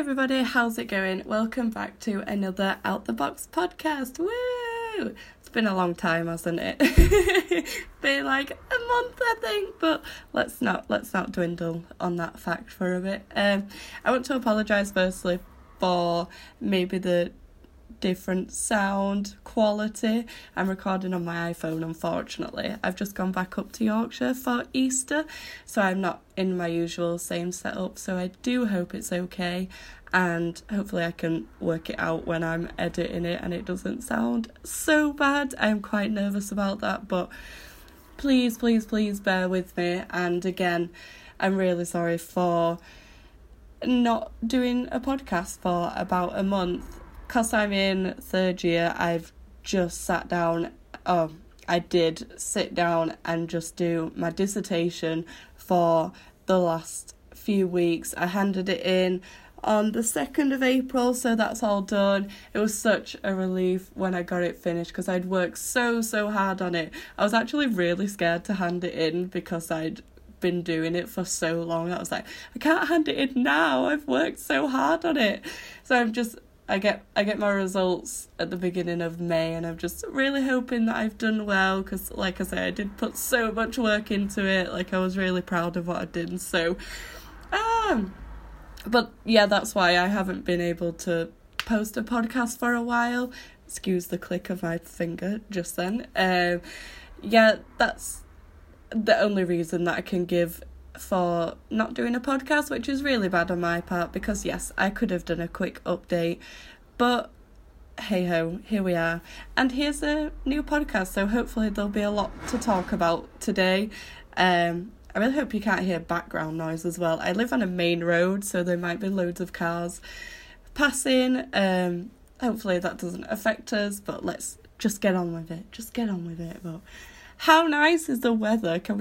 everybody, how's it going? Welcome back to another Out the Box podcast. Woo! It's been a long time, hasn't it? It's been like a month, I think, but let's not dwindle on that fact for a bit. I want to apologise firstly for maybe the different sound quality. I'm recording on my iPhone, unfortunately. I've just gone back up to Yorkshire for Easter, so I'm not in my usual same setup, so I do hope it's okay, and hopefully I can work it out when I'm editing it and it doesn't sound so bad. I'm quite nervous about that, but please bear with me. And again, I'm really sorry for not doing a podcast for about a month. Because I'm in third year, I've just sit down and just do my dissertation for the last few weeks. I handed it in on the 2nd of April, so that's all done. It was such a relief when I got it finished because I'd worked so hard on it. I was actually really scared to hand it in because I'd been doing it for so long. I was like, I can't hand it in now, I've worked so hard on it. So I get my results at the beginning of May, and I'm just really hoping that I've done well because, like I say, I did put so much work into it. Like, I was really proud of what I did. So, but yeah, that's why I haven't been able to post a podcast for a while. Excuse the click of my finger just then. Yeah, that's the only reason that I can give for not doing a podcast, which is really bad on my part because yes, I could have done a quick update, but hey ho, here we are, and here's a new podcast, so hopefully there'll be a lot to talk about today. I really hope you can't hear background noise as well. I live on a main road, so there might be loads of cars passing. Hopefully that doesn't affect us, but let's just get on with it. But how nice is the weather? Can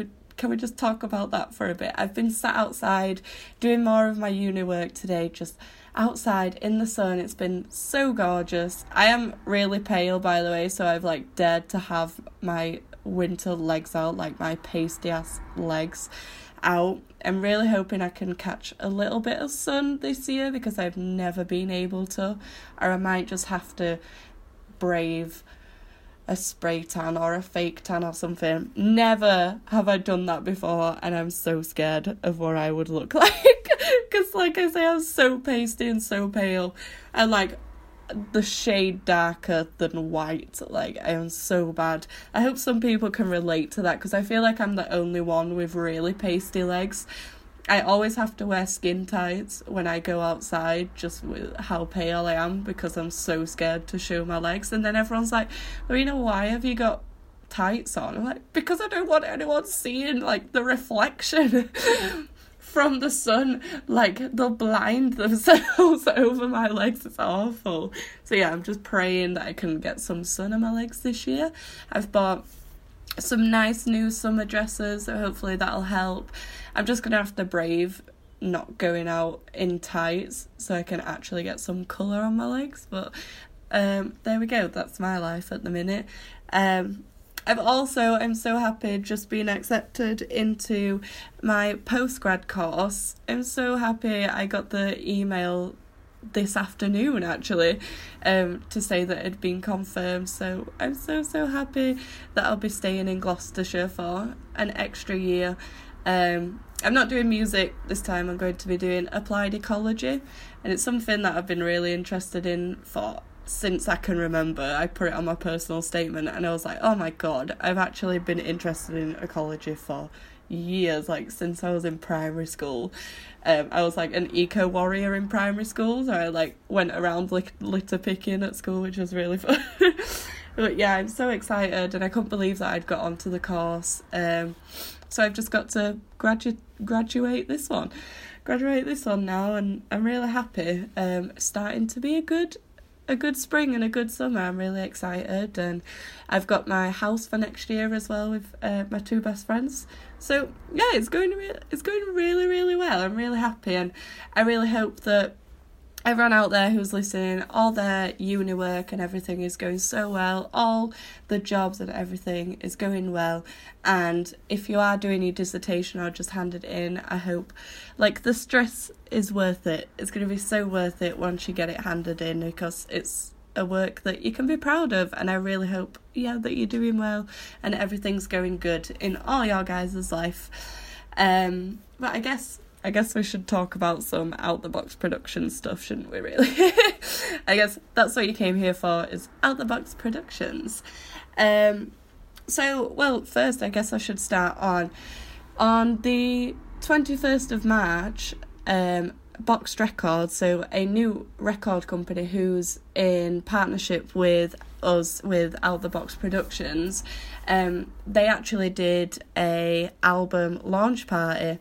we just talk about that for a bit? I've been sat outside doing more of my uni work today, just outside in the sun. It's been so gorgeous. I am really pale, by the way, so I've like dared to have my winter legs out, like my pasty ass legs out. I'm really hoping I can catch a little bit of sun this year because I've never been able to, or I might just have to brave a spray tan or a fake tan or something. Never have I done that before, and I'm so scared of what I would look like because like I say, I'm so pasty and so pale, and like the shade darker than white. Like, I am so bad. I hope some people can relate to that because I feel like I'm the only one with really pasty legs. I always have to wear skin tights when I go outside just with how pale I am because I'm so scared to show my legs. And then everyone's like, Lorena, why have you got tights on? I'm like, because I don't want anyone seeing like the reflection from the sun. Like, they'll blind themselves over my legs. It's awful. So yeah, I'm just praying that I can get some sun on my legs this year. I've bought some nice new summer dresses, so hopefully that'll help. I'm just gonna have to brave not going out in tights so I can actually get some colour on my legs, but there we go, that's my life at the minute. I'm so happy just being accepted into my postgrad course. I'm so happy I got the email this afternoon actually to say that it'd been confirmed, so I'm so happy that I'll be staying in Gloucestershire for an extra year. I'm not doing music this time, I'm going to be doing applied ecology, and it's something that I've been really interested in for since I can remember. I put it on my personal statement and I was like, oh my god, I've actually been interested in ecology for years, like since I was in primary school. I was like an eco warrior in primary school, so I like went around like litter picking at school, which was really fun. But yeah, I'm so excited and I couldn't believe that I'd got onto the course. So I've just got to graduate this one now, and I'm really happy. Starting to be a good spring and a good summer. I'm really excited, and I've got my house for next year as well with my two best friends. So yeah, it's going really well. I'm really happy, and I really hope that everyone out there who's listening, all their uni work and everything is going so well, all the jobs and everything is going well, and if you are doing your dissertation or just hand it in, I hope, like, the stress is worth it. It's going to be so worth it once you get it handed in, because it's a work that you can be proud of, and I really hope, yeah, that you're doing well and everything's going good in all your guys' life. But I guess we should talk about some out-the-box production stuff, shouldn't we, really? I guess that's what you came here for, is out-the-box productions. Well, first, I guess I should start on the 21st of March, Boxed Records, so a new record company who's in partnership with us, with Out the Box Productions, they actually did a album launch party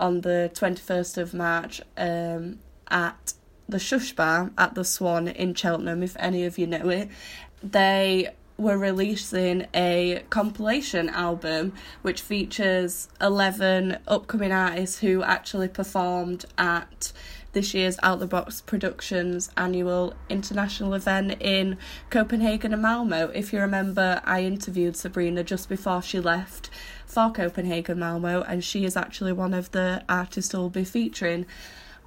on the 21st of March at the Shush Bar at the Swan in Cheltenham, if any of you know it. They were releasing a compilation album which features 11 upcoming artists who actually performed at this year's Out the Box Productions annual international event in Copenhagen/Malmo. If you remember, I interviewed Sabrina just before she left for Copenhagen/Malmo, and she is actually one of the artists who will be featuring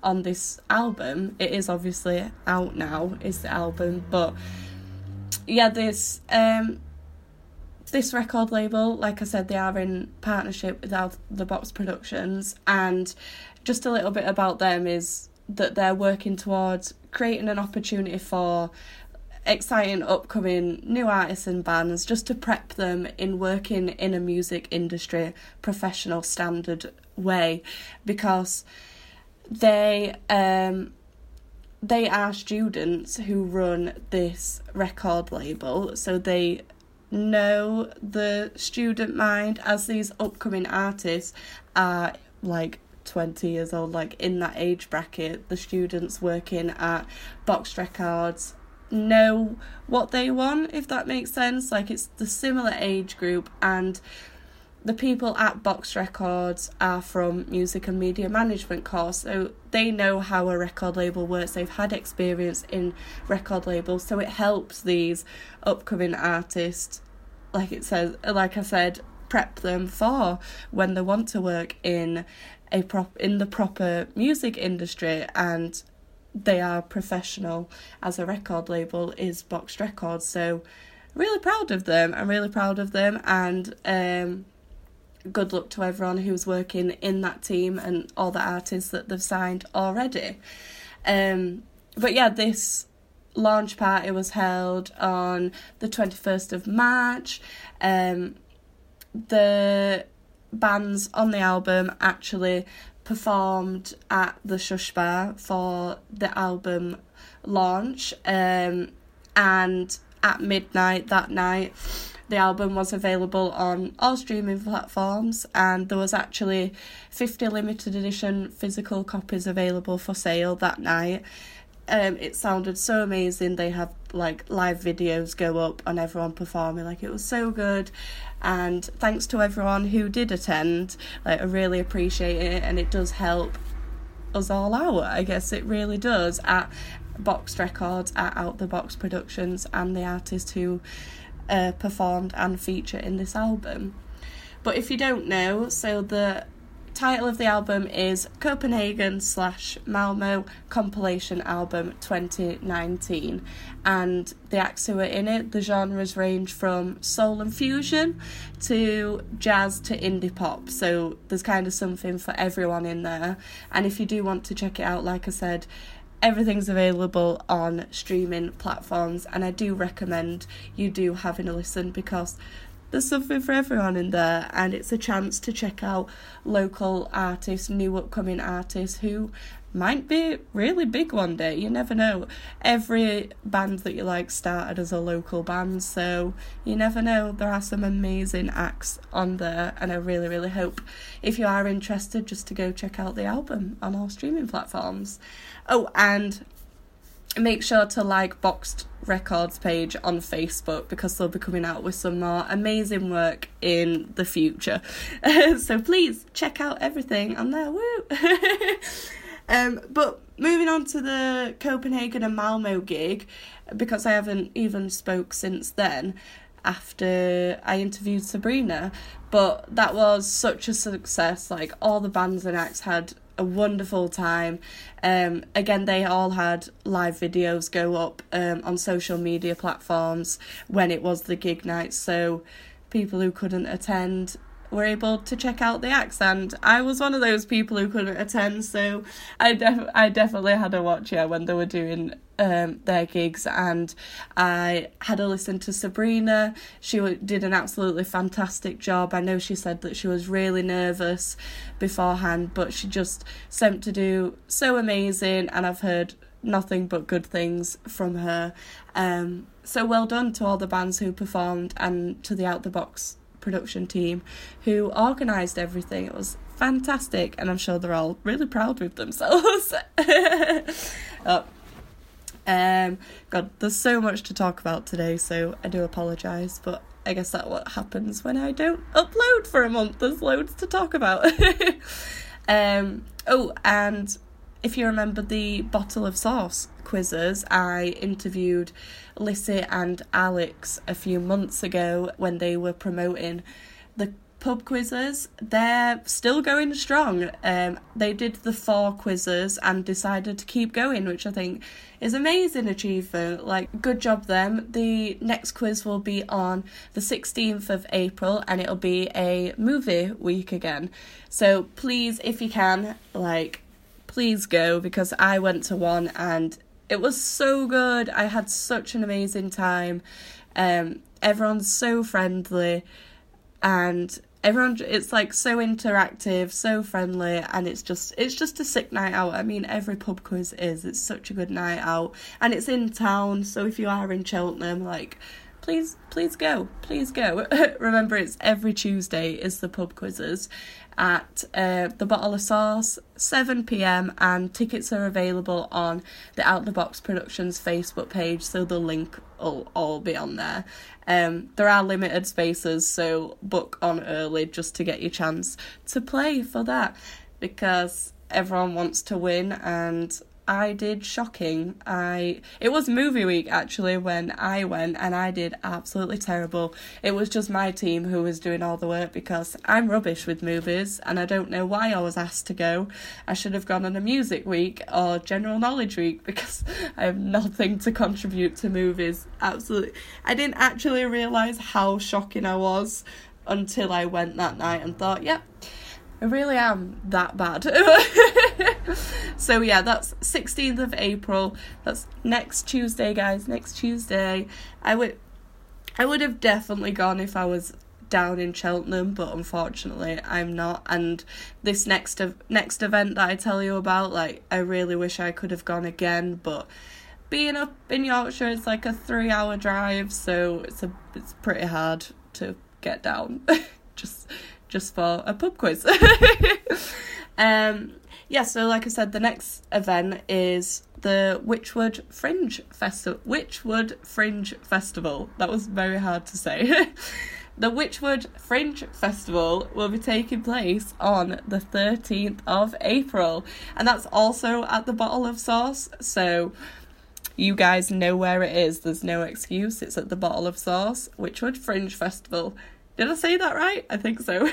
on this album. It is obviously out now, is the album, but yeah, this record label, like I said, they are in partnership with Out the Box Productions, and just a little bit about them is that they're working towards creating an opportunity for exciting upcoming new artists and bands, just to prep them in working in a music industry professional standard way, because they are students who run this record label, so they know the student mind, as these upcoming artists are like 20 years old, like in that age bracket. The students working at Boxed Records know what they want, if that makes sense. Like, it's the similar age group, and the people at Boxed Records are from music and media management course, so they know how a record label works. They've had experience in record labels, so it helps these upcoming artists, like I said, prep them for when they want to work in the proper music industry, and they are professional as a record label is Boxed Records. So really proud of them, and good luck to everyone who's working in that team and all the artists that they've signed already. But yeah, this launch party was held on the 21st of March. The bands on the album actually performed at the Shush Bar for the album launch, and at midnight that night, the album was available on all streaming platforms, and there was actually 50 limited edition physical copies available for sale that night. It sounded so amazing. They have like live videos go up on everyone performing, like, it was so good, and thanks to everyone who did attend. Like, I really appreciate it, and it does help us all out, I guess it really does, at Boxed Records, at Out the Box Productions, and the artists who performed and feature in this album. But if you don't know, so the title of the album is Copenhagen/Malmo Compilation Album 2019, and the acts who are in it, the genres range from soul and fusion to jazz to indie pop, so there's kind of something for everyone in there. And if you do want to check it out, like I said, everything's available on streaming platforms, and I do recommend you do having a listen, because there's something for everyone in there, and it's a chance to check out local artists, new upcoming artists who might be really big one day. You never know. Every band that you like started as a local band, so you never know. There are some amazing acts on there, and I really, really hope, if you are interested, just to go check out the album on all streaming platforms. Oh, and make sure to like Boxed Records page on Facebook, because they'll be coming out with some more amazing work in the future. So please check out everything on there. Woo! But Moving on to the Copenhagen and Malmo gig, because I haven't even spoke since then after I interviewed Sabrina, but that was such a success. Like, all the bands and acts had a wonderful time. Again, they all had live videos go up on social media platforms when it was the gig night, so people who couldn't attend were able to check out the acts, and I was one of those people who couldn't attend, so I definitely had a watch, yeah, when they were doing their gigs, and I had a listen to Sabrina. She did an absolutely fantastic job. I know she said that she was really nervous beforehand, but she just seemed to do so amazing, and I've heard nothing but good things from her. So well done to all the bands who performed and to the Out the Box production team who organised everything. It was fantastic, and I'm sure they're all really proud with themselves. God, there's so much to talk about today, so I do apologise, but I guess that's what happens when I don't upload for a month. There's loads to talk about. Oh, and if you remember the Bottle of Sauce quizzes, I interviewed Lissy and Alex a few months ago when they were promoting the pub quizzes. They're still going strong. They did the 4 quizzes and decided to keep going, which I think is amazing achievement. Like, good job them. The next quiz will be on the 16th of April, and it'll be a movie week again. So please, if you can, like, please go, because I went to one and it was so good. I had such an amazing time. Everyone's so friendly, and it's like so interactive, so friendly, and it's just a sick night out. I mean, every pub quiz is. It's such a good night out, and it's in town. So if you are in Cheltenham, like, please go. Remember, it's every Tuesday is the pub quizzes at the Bottle of Sauce, 7 p.m, and tickets are available on the Out the Box Productions Facebook page, so the link will all be on there. There are limited spaces, so book on early just to get your chance to play for that, because everyone wants to win, and I did shocking. It was movie week, actually, when I went, and I did absolutely terrible. It was just my team who was doing all the work, because I'm rubbish with movies, and I don't know why I was asked to go. I should have gone on a music week or general knowledge week, because I have nothing to contribute to movies. Absolutely. I didn't actually realise how shocking I was until I went that night and thought, yep, yeah, I really am that bad. So yeah, that's 16th of April. That's next Tuesday, guys. Next Tuesday. I would have definitely gone if I was down in Cheltenham, but unfortunately I'm not. And this next event that I tell you about, like, I really wish I could have gone again, but being up in Yorkshire is like a 3-hour drive, so it's pretty hard to get down. Just for a pub quiz. Yeah, so like I said, the next event is the Witchwood Fringe Festival. That was very hard to say. The Witchwood Fringe Festival will be taking place on the 13th of April, and that's also at the Bottle of Sauce, so you guys know where it is. There's no excuse. It's at the Bottle of Sauce, Witchwood Fringe Festival. Did I say that right? I think so.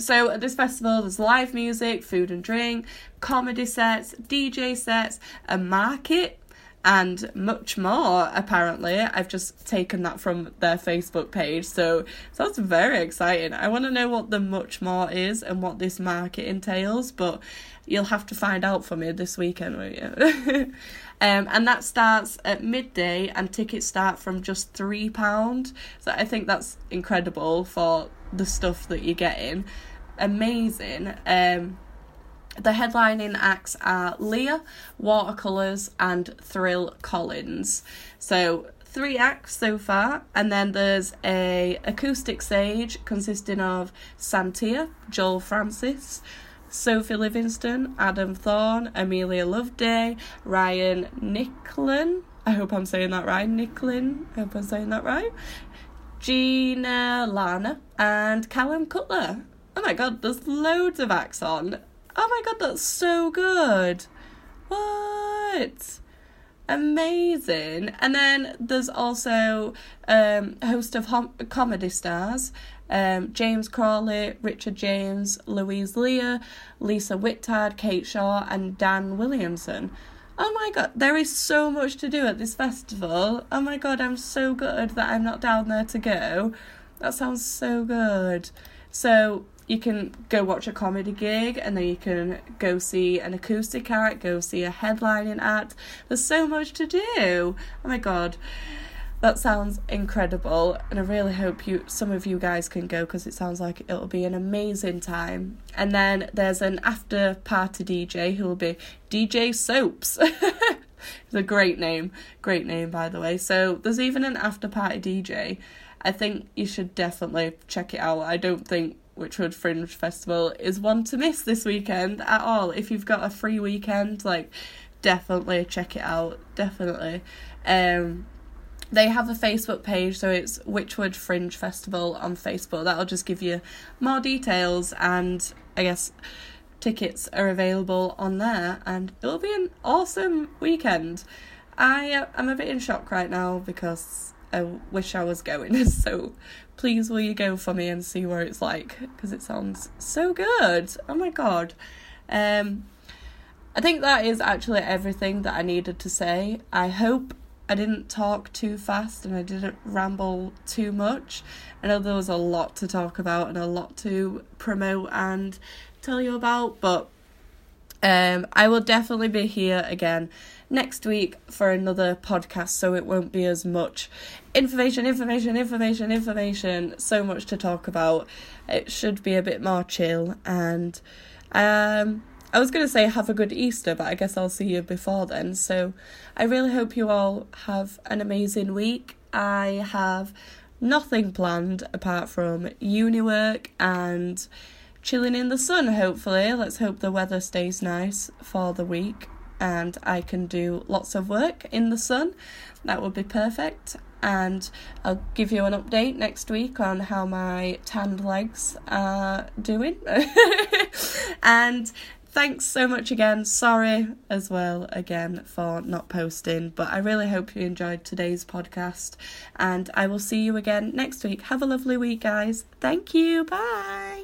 So at this festival, there's live music, food and drink, comedy sets, DJ sets, a market, and much more, apparently. I've just taken that from their Facebook page, so that's very exciting. I want to know what the much more is and what this market entails, but you'll have to find out for me this weekend, won't you? And that starts at midday, and tickets start from just £3. So I think that's incredible for the stuff that you're getting. Amazing. The headlining acts are Leah Watercolors and Thrill Collins. So 3 acts so far, and then there's a acoustic stage consisting of Santia Joel Francis, Sophie Livingston, Adam Thorne, Amelia Loveday, Ryan Nicklin. I hope I'm saying that right. Gina Lana and Callum Cutler. Oh my god, there's loads of acts on. Oh my god, that's so good. What? Amazing. And then there's also a host of comedy stars, James Crawley, Richard James, Louise Leah, Lisa Wittard, Kate Shaw and Dan Williamson. Oh my god, there is so much to do at this festival. Oh my god, I'm so good that I'm not down there to go. That sounds so good. So you can go watch a comedy gig, and then you can go see an acoustic act, go see a headlining act. There's so much to do. Oh my god, that sounds incredible, and I really hope some of you guys can go, because it sounds like it'll be an amazing time. And then there's an after party DJ who will be DJ Soaps. It's a great name by the way. So there's even an after party DJ. I think you should definitely check it out. I don't think Witchwood Fringe Festival is one to miss this weekend at all. If you've got a free weekend, like, definitely check it out. Definitely. They have a Facebook page, so it's Witchwood Fringe Festival on Facebook. That'll just give you more details, and I guess tickets are available on there, and it'll be an awesome weekend. I'm a bit in shock right now because I wish I was going, so please will you go for me and see where it's like, because it sounds so good. Oh my god. I think that is actually everything that I needed to say. I hope I didn't talk too fast and I didn't ramble too much. I know there was a lot to talk about and a lot to promote and tell you about, but I will definitely be here again next week for another podcast, so it won't be as much information, so much to talk about. It should be a bit more chill. And I was going to say have a good Easter, but I guess I'll see you before then. So I really hope you all have an amazing week. I have nothing planned apart from uni work and chilling in the sun, hopefully. Let's hope the weather stays nice for the week and I can do lots of work in the sun. That would be perfect. And I'll give you an update next week on how my tanned legs are doing. And thanks so much again. Sorry as well again for not posting, but I really hope you enjoyed today's podcast, and I will see you again next week. Have a lovely week, guys. Thank you. Bye.